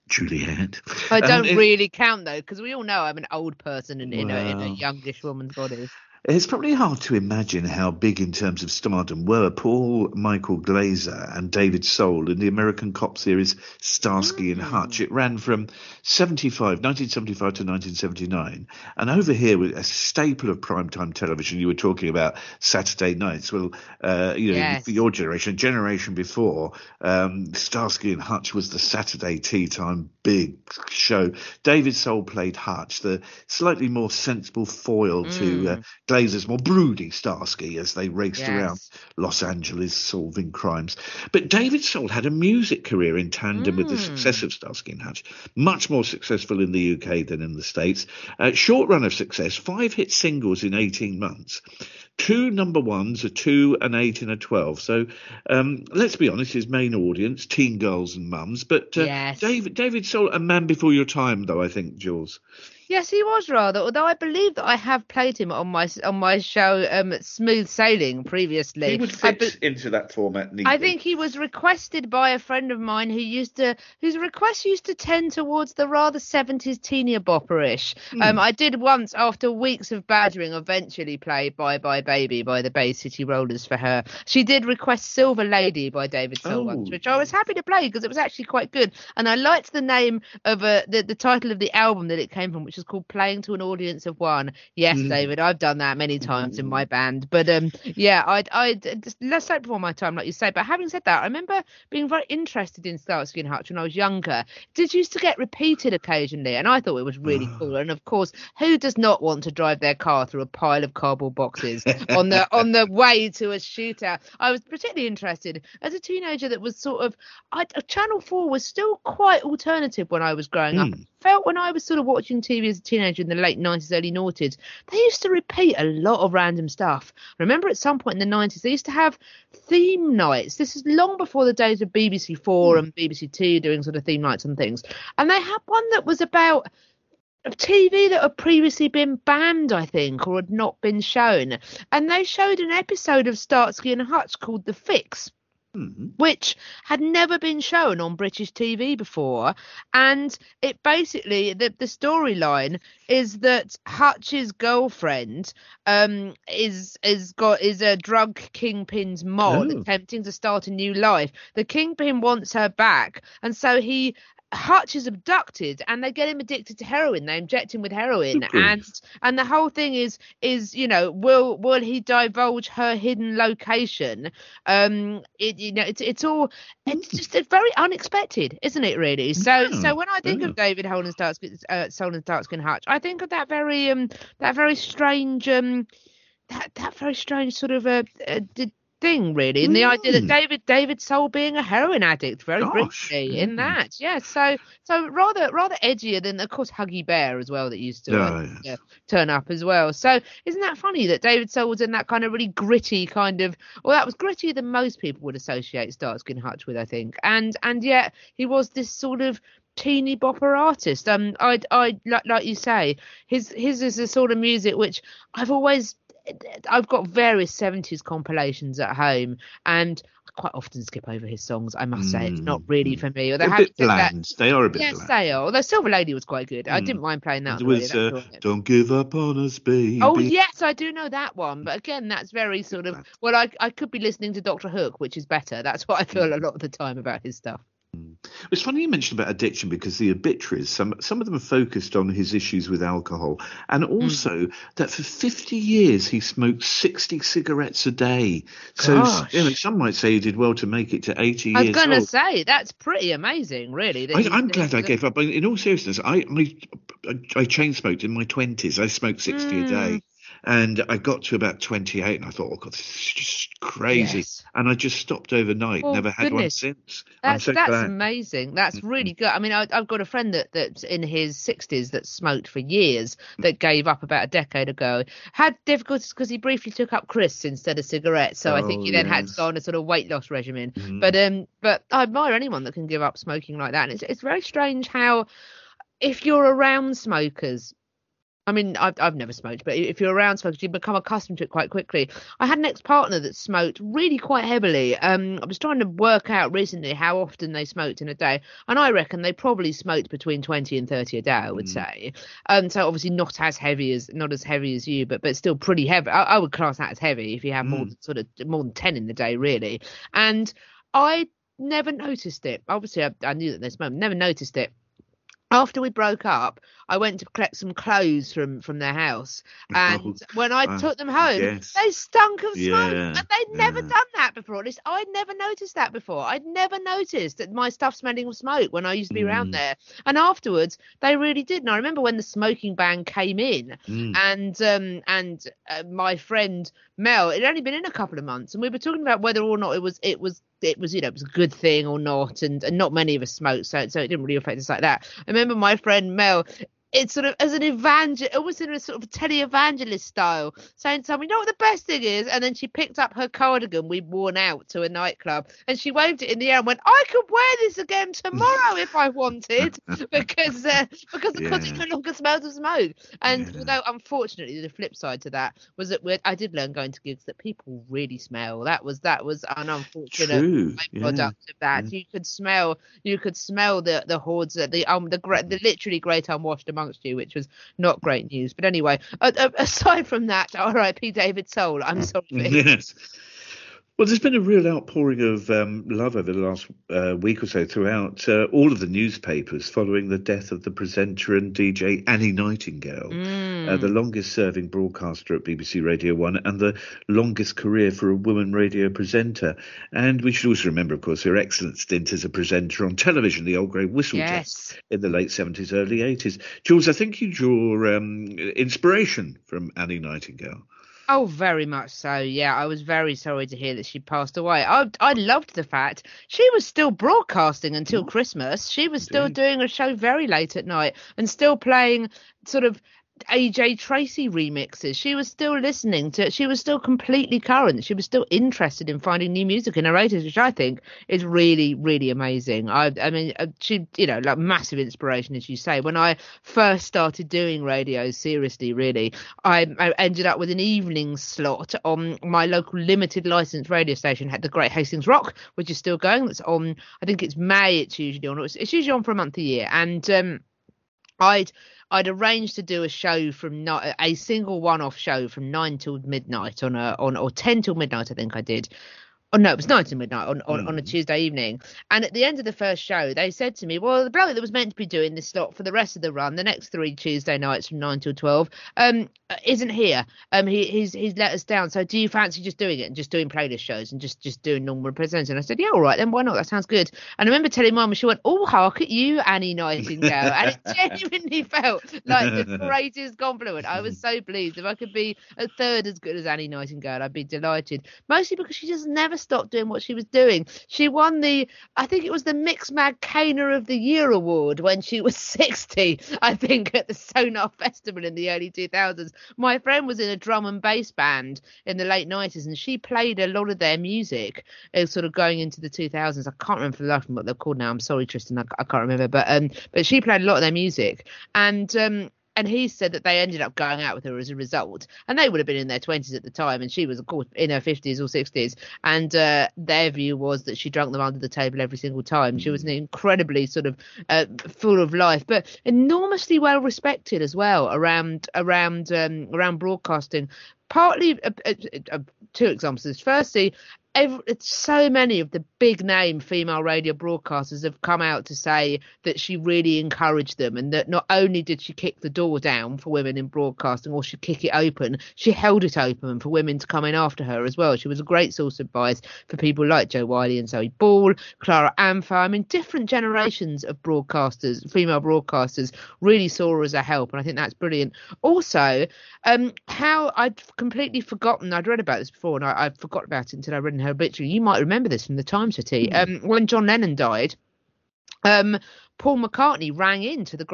Juliet. I don't really count, though, because we all know I'm an old person in a youngish woman's body. It's probably hard to imagine how big in terms of stardom were Paul Michael Glaser and David Soul in the American cop series Starsky and Hutch. It ran from 1975 to 1979. And over here, with a staple of primetime television, you were talking about Saturday nights. Well, for your generation before, Starsky and Hutch was the Saturday tea time big show. David Soul played Hutch, the slightly more sensible foil to Glazer's more broody Starsky as they raced around Los Angeles solving crimes. But David Soul had a music career in tandem with the success of Starsky and Hutch, much more successful in the UK than in the States. Short run of success, 5 hit singles in 18 months. 2 number ones, a 2, an 8 and a 12. So let's be honest, his main audience, teen girls and mums. But David Soul, a man before your time, though, I think, Jules. Yes, he was rather, although I believe that I have played him on my show Smooth Sailing previously. He would fit into that format neatly. I think he was requested by a friend of mine whose requests used to tend towards the rather 70s teeny bopperish. I did once, after weeks of badgering, eventually play Bye Bye Baby by the Bay City Rollers for her. She did request Silver Lady by David Soul, which I was happy to play because it was actually quite good. And I liked the name of the title of the album that it came from, which is called Playing to an Audience of One. Yes, David, I've done that many times in my band. But I just less so before my time, like you say. But having said that, I remember being very interested in Starsky and Hutch when I was younger. It used to get repeated occasionally, and I thought it was really cool. And of course, who does not want to drive their car through a pile of cardboard boxes on the way to a shootout? I was particularly interested as a teenager. That was Channel 4 was still quite alternative when I was growing up. I felt when I was sort of watching TV as a teenager in the late 90s, early noughties, they used to repeat a lot of random stuff. I remember at some point in the 90s, they used to have theme nights. This is long before the days of BBC Four and BBC Two doing sort of theme nights and things. And they had one that was about TV that had previously been banned, I think, or had not been shown. And they showed an episode of Starsky and Hutch called The Fix. which had never been shown on British TV before. And it basically, the storyline is that Hutch's girlfriend is a drug kingpin's mod attempting to start a new life. The kingpin wants her back, and so Hutch is abducted, and they get him addicted to heroin. They inject him with heroin, and the whole thing is will he divulge her hidden location? It's just very unexpected, isn't it? Really. So when I think of David Soul and Darkskin Hutch, I think of that very strange sort of thing, really, and the idea that David Soul being a heroin addict very briefly in that, so rather edgier than, of course, Huggy Bear as well, that used to turn up as well. So isn't that funny that David Soul was in that kind of really gritty kind of, well, that was grittier than most people would associate Starsky and Hutch with, I think, and yet he was this sort of teeny bopper artist. I like you say, his is the sort of music which I've got various 70s compilations at home, and I quite often skip over his songs, I must say. It's not really for me. They're a bit bland. They are a bit bland. Yes, they are. Although Silver Lady was quite good. I didn't mind playing that. It was Don't Give Up On Us, Baby. Oh, yes, I do know that one. But again, that's very sort of... Well, I could be listening to Dr. Hook, which is better. That's what I feel a lot of the time about his stuff. It's funny you mentioned about addiction, because the obituaries, some of them focused on his issues with alcohol, and also that for 50 years he smoked 60 cigarettes a day. Gosh. So some might say he did well to make it to 80 years old. I was going to say, that's pretty amazing, really. I'm glad I gave up. In all seriousness, I chain smoked in my 20s. I smoked 60 a day. And I got to about 28 and I thought, oh, God, this is just crazy. Yes. And I just stopped overnight, never had one since. That's amazing. That's really good. I mean, I've got a friend that's in his 60s that smoked for years, that gave up about a decade ago. Had difficulties because he briefly took up crisps instead of cigarettes. So I think he then had to go on a sort of weight loss regimen. But I admire anyone that can give up smoking like that. And it's very strange how, if you're around smokers, I mean, I've never smoked, but if you're around smokers, you become accustomed to it quite quickly. I had an ex-partner that smoked really quite heavily. I was trying to work out recently how often they smoked in a day, and I reckon they probably smoked between 20 and 30 a day, I would say. So obviously not as heavy as you, but still pretty heavy. I would class that as heavy if you have more than 10 in the day, really. And I never noticed it. Obviously, I knew that they smoked, never noticed it. After we broke up, I went to collect some clothes from their house, and when I took them home, they stunk of smoke, and they'd never done that before. At least I'd never noticed that before. I'd never noticed that my stuff smelling of smoke when I used to be around there. And afterwards, they really did. And I remember when the smoking ban came in, and my friend Mel, it had only been in a couple of months, and we were talking about whether or not it was a good thing or not, and not many of us smoked, so it didn't really affect us like that. I remember my friend Mel, it's sort of as an evangelist, almost in a sort of televangelist style, saying to someone, you know what the best thing is? And then she picked up her cardigan we'd worn out to a nightclub, and she waved it in the air and went, I could wear this again tomorrow if I wanted, because it no longer smelled of smoke. And although, unfortunately, the flip side to that was that I did learn going to gigs that people really smell. That was an unfortunate product of that. Yeah. You could smell the hordes, the literally great unwashed among you, which was not great news. But anyway, aside from that, R.I.P. David Soul. I'm sorry. Yes. Well, there's been a real outpouring of love over the last week or so throughout all of the newspapers following the death of the presenter and DJ Annie Nightingale, the longest-serving broadcaster at BBC Radio 1 and the longest career for a woman radio presenter. And we should also remember, of course, her excellent stint as a presenter on television, the Old Grey Whistle Test, in the late 70s, early 80s. Jules, I think you draw inspiration from Annie Nightingale. Oh, very much so. Yeah, I was very sorry to hear that she passed away. I loved the fact she was still broadcasting until Christmas. She was still doing a show very late at night and still playing sort of AJ Tracy remixes. She was still listening to it. She was still completely current. She was still interested in finding new music in her 80s, which I think is really, really amazing. I mean, she, you know, like massive inspiration, as you say. When I first started doing radio, seriously, really, I ended up with an evening slot on my local limited license radio station, had the Great Hastings Rock, which is still going. That's on, I think it's May, it's usually on. It's usually on for a month a year. And I'd arranged to do a show from a single one-off show from 9 till midnight or 10 till midnight, I think I did. Oh, no, it was 9 till midnight on a Tuesday evening. And at the end of the first show, they said to me, well, the bloke that was meant to be doing this slot for the rest of the run, the next 3 Tuesday nights from 9 till 12, isn't here. He's let us down. So do you fancy just doing it and just doing playlist shows and just doing normal presents? And I said, yeah, all right, then why not? That sounds good. And I remember telling Mum, she went, oh, hark at you, Annie Nightingale. And it genuinely felt like the greatest compliment. I was so pleased. If I could be a third as good as Annie Nightingale, I'd be delighted. Mostly because she just never stopped doing what she was doing. She won the, I think it was the Mix Mag Caner of the Year award when she was 60, I think, at the Sonar Festival in the early 2000s. My friend was in a drum and bass band in the late 90s, and she played a lot of their music sort of going into the 2000s. I can't remember for the life of me what they're called now. I'm sorry, Tristan, I can't remember, but she played a lot of their music. And he said that they ended up going out with her as a result. And they would have been in their 20s at the time. And she was, of course, in her 50s or 60s. And their view was that she drank them under the table every single time. She was an incredibly sort of full of life, but enormously well respected as well around broadcasting. Partly two examples. Firstly, so many of the big name female radio broadcasters have come out to say that she really encouraged them, and that not only did she kick the door down for women in broadcasting, or she kick it open, she held it open for women to come in after her as well. She was a great source of advice for people like Jo Wiley and Zoe Ball, Clara Amfer. I mean, different generations of broadcasters, female broadcasters, really saw her as a help, and I think that's brilliant. Also, how I'd completely forgotten, I'd read about this before, and I forgot about it until I read her obituary. You might remember this from the Times, City. When John Lennon died, Paul McCartney rang in to the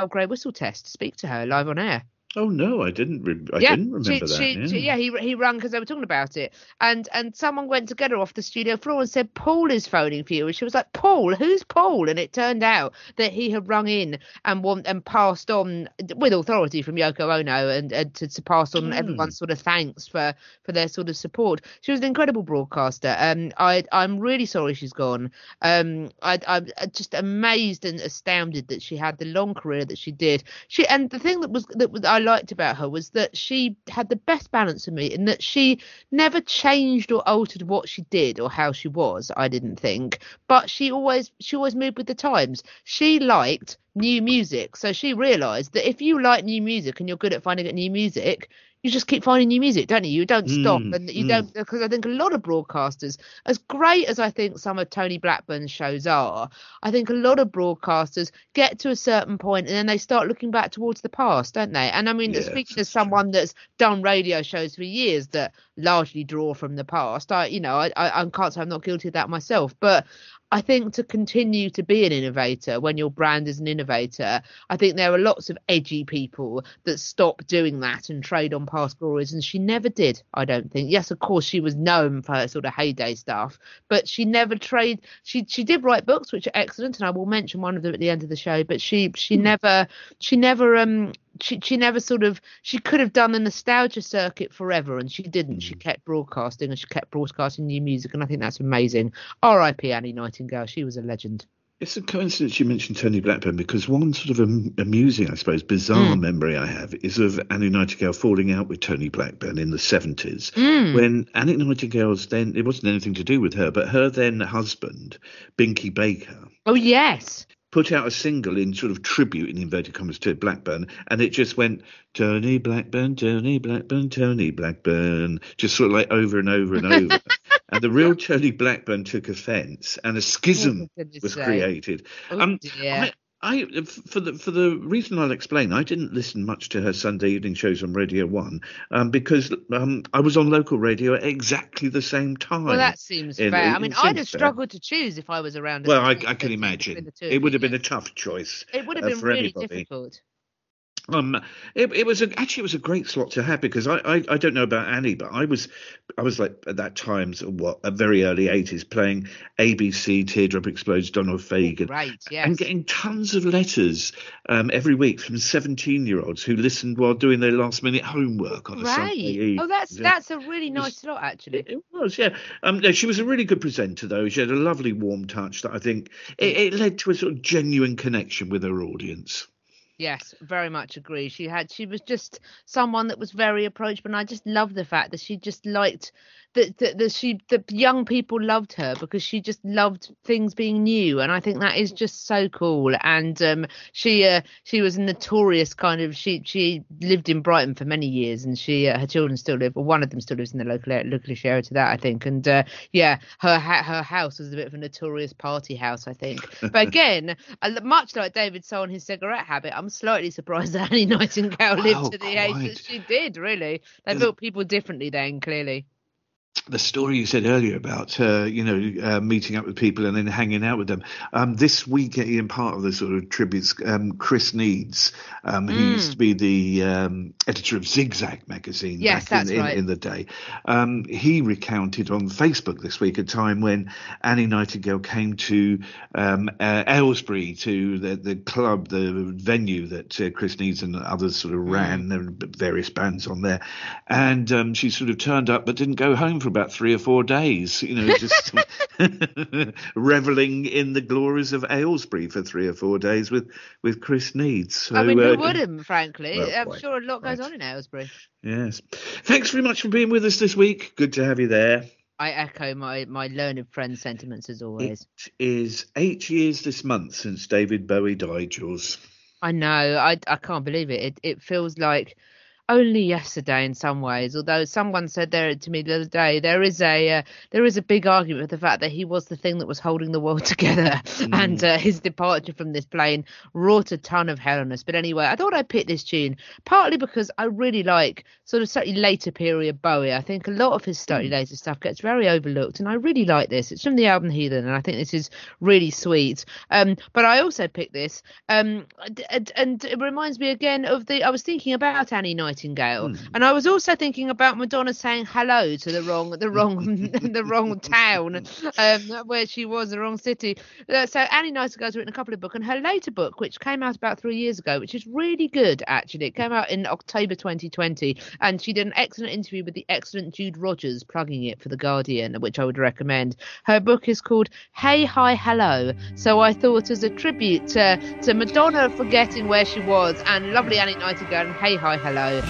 old grey whistle test to speak to her live on air. Oh no, I didn't. I didn't remember that. He rang because they were talking about it, and someone went to get her off the studio floor and said, "Paul is phoning for you." And she was like, "Paul? Who's Paul?" And it turned out that he had rung in and passed on with authority from Yoko Ono and to pass on everyone's sort of thanks for their sort of support. She was an incredible broadcaster. I'm really sorry she's gone. I'm just amazed and astounded that she had the long career that she did. And the thing that I liked about her was that she had the best balance of me, in that she never changed or altered what she did or how she was, I didn't think, but she always moved with the times. She liked new music, so she realized that if you like new music and you're good at finding new music, you just keep finding new music, don't you? You don't stop, and you don't, because I think a lot of broadcasters, as great as I think some of Tony Blackburn's shows are, I think a lot of broadcasters get to a certain point and then they start looking back towards the past, don't they? And I mean, speaking as someone that's done radio shows for years that largely draw from the past, I can't say I'm not guilty of that myself, but I think to continue to be an innovator when your brand is an innovator, I think there are lots of edgy people that stop doing that and trade on past glories. And she never did, I don't think. Yes, of course, she was known for her sort of heyday stuff, but she never traded. She did write books, which are excellent, and I will mention one of them at the end of the show. But she could have done the nostalgia circuit forever, and she didn't. She kept broadcasting, and she kept broadcasting new music, and I think that's amazing. R.I.P. Annie Nightingale. She was a legend. It's a coincidence you mentioned Tony Blackburn, because one sort of amusing, I suppose, bizarre memory I have is of Annie Nightingale falling out with Tony Blackburn in the 70s, when Annie Nightingale's then, it wasn't anything to do with her, but her then husband, Binky Baker. Oh, yes. Put out a single in sort of tribute, in inverted commas, to Blackburn, and it just went Tony Blackburn, Tony Blackburn, Tony Blackburn, just sort of like over and over and over. And the real Tony Blackburn took offence, and a schism was created. Oh, dear. I for the reason I'll explain, I didn't listen much to her Sunday evening shows on Radio 1 because I was on local radio at exactly the same time. Well, that seems fair. I mean, I'd have struggled to choose if I was around. Well, I can imagine. It would have been a tough choice. It would have been really difficult. It was a great slot to have, because I don't know about Annie, but I was like at that time, so what, a very early 80s, playing ABC Teardrop Explodes Donald Fagen, right? Yes. And getting tons of letters every week from 17-year-olds who listened while doing their last minute homework on a Sunday evening. Oh, that's a really nice slot, actually. It was, yeah. No, she was a really good presenter, though. She had a lovely warm touch that I think it led to a sort of genuine connection with her audience. Yes, very much agree. She was just someone that was very approachable, and I just love the fact that she just liked that the young people loved her, because she just loved things being new, and I think that is just so cool. And she was a notorious kind of, she lived in Brighton for many years, and her children still live, or one of them still lives in the localish area to that, I think. And her house was a bit of a notorious party house, I think. But again, much like David Soul and his cigarette habit, I'm slightly surprised that Annie Nightingale lived to the age that she did, really. They built people differently then, clearly. The story you said earlier about meeting up with people and then hanging out with them. This week, in part of the sort of tributes, Chris Needs, who used to be the editor of Zigzag magazine in the day, he recounted on Facebook this week a time when Annie Nightingale came to Aylesbury, to the club, the venue that Chris Needs and others sort of ran, and various bands on there, and she sort of turned up but didn't go home for about 3 or 4 days, just reveling in the glories of Aylesbury for 3 or 4 days with Chris Needs. So, I mean, who wouldn't, frankly? Well, I'm sure a lot goes on in Aylesbury. Yes. Thanks very much for being with us this week. Good to have you there. I echo my learned friend's sentiments as always. It is 8 years this month since David Bowie died, Jules. I know. I can't believe it. It feels like only yesterday in some ways, although someone said there to me the other day, there is a big argument for the fact that he was the thing that was holding the world together, and his departure from this plane wrought a ton of hell on us. But anyway, I thought I'd pick this tune partly because I really like sort of slightly later period Bowie. I think a lot of his slightly later stuff gets very overlooked, and I really like this. It's from the album Heathen, and I think this is really sweet. But I also picked this, and it reminds me again of I was thinking about Annie Nightingale, and I was also thinking about Madonna saying hello to the wrong the wrong town, where she was, the wrong city. So Annie Nightingale's written a couple of books, and her later book, which came out about 3 years ago, which is really good actually, it came out in October 2020, and she did an excellent interview with the excellent Jude Rogers plugging it for The Guardian, which I would recommend. Her book is called Hey Hi Hello. So I thought, as a tribute to Madonna forgetting where she was and lovely Annie Nightingale and Hey Hi Hello,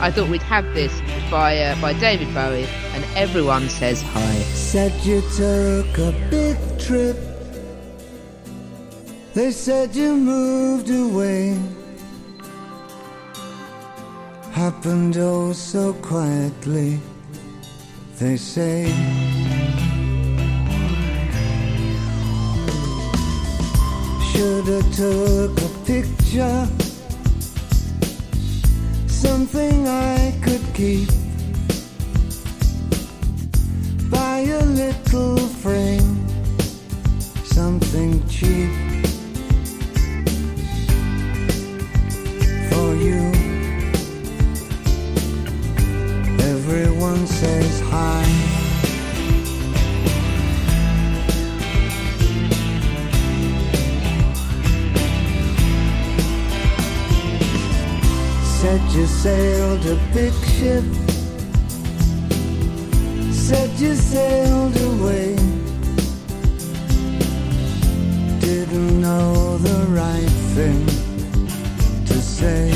I thought we'd have this by David Bowie, and Everyone Says Hi. Said you took a big trip, they said you moved away, happened oh so quietly, they say. Shoulda took a picture, something I could keep by a little frame, something cheap for you. Everyone says hi. Said you sailed a big ship, said you sailed away, didn't know the right thing to say.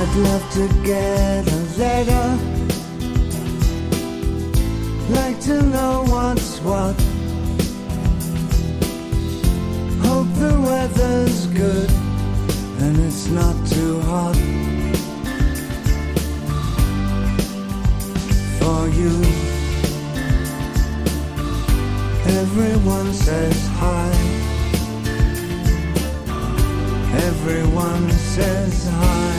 I'd love to get a letter, like to know what's what, the weather's good and it's not too hot for you. Everyone says hi. Everyone says hi.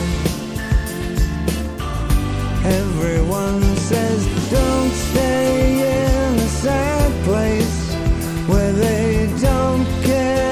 Everyone says don't stay in a sad place where they don't care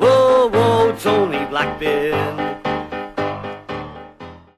Whoa, whoa, Tony Blackburn.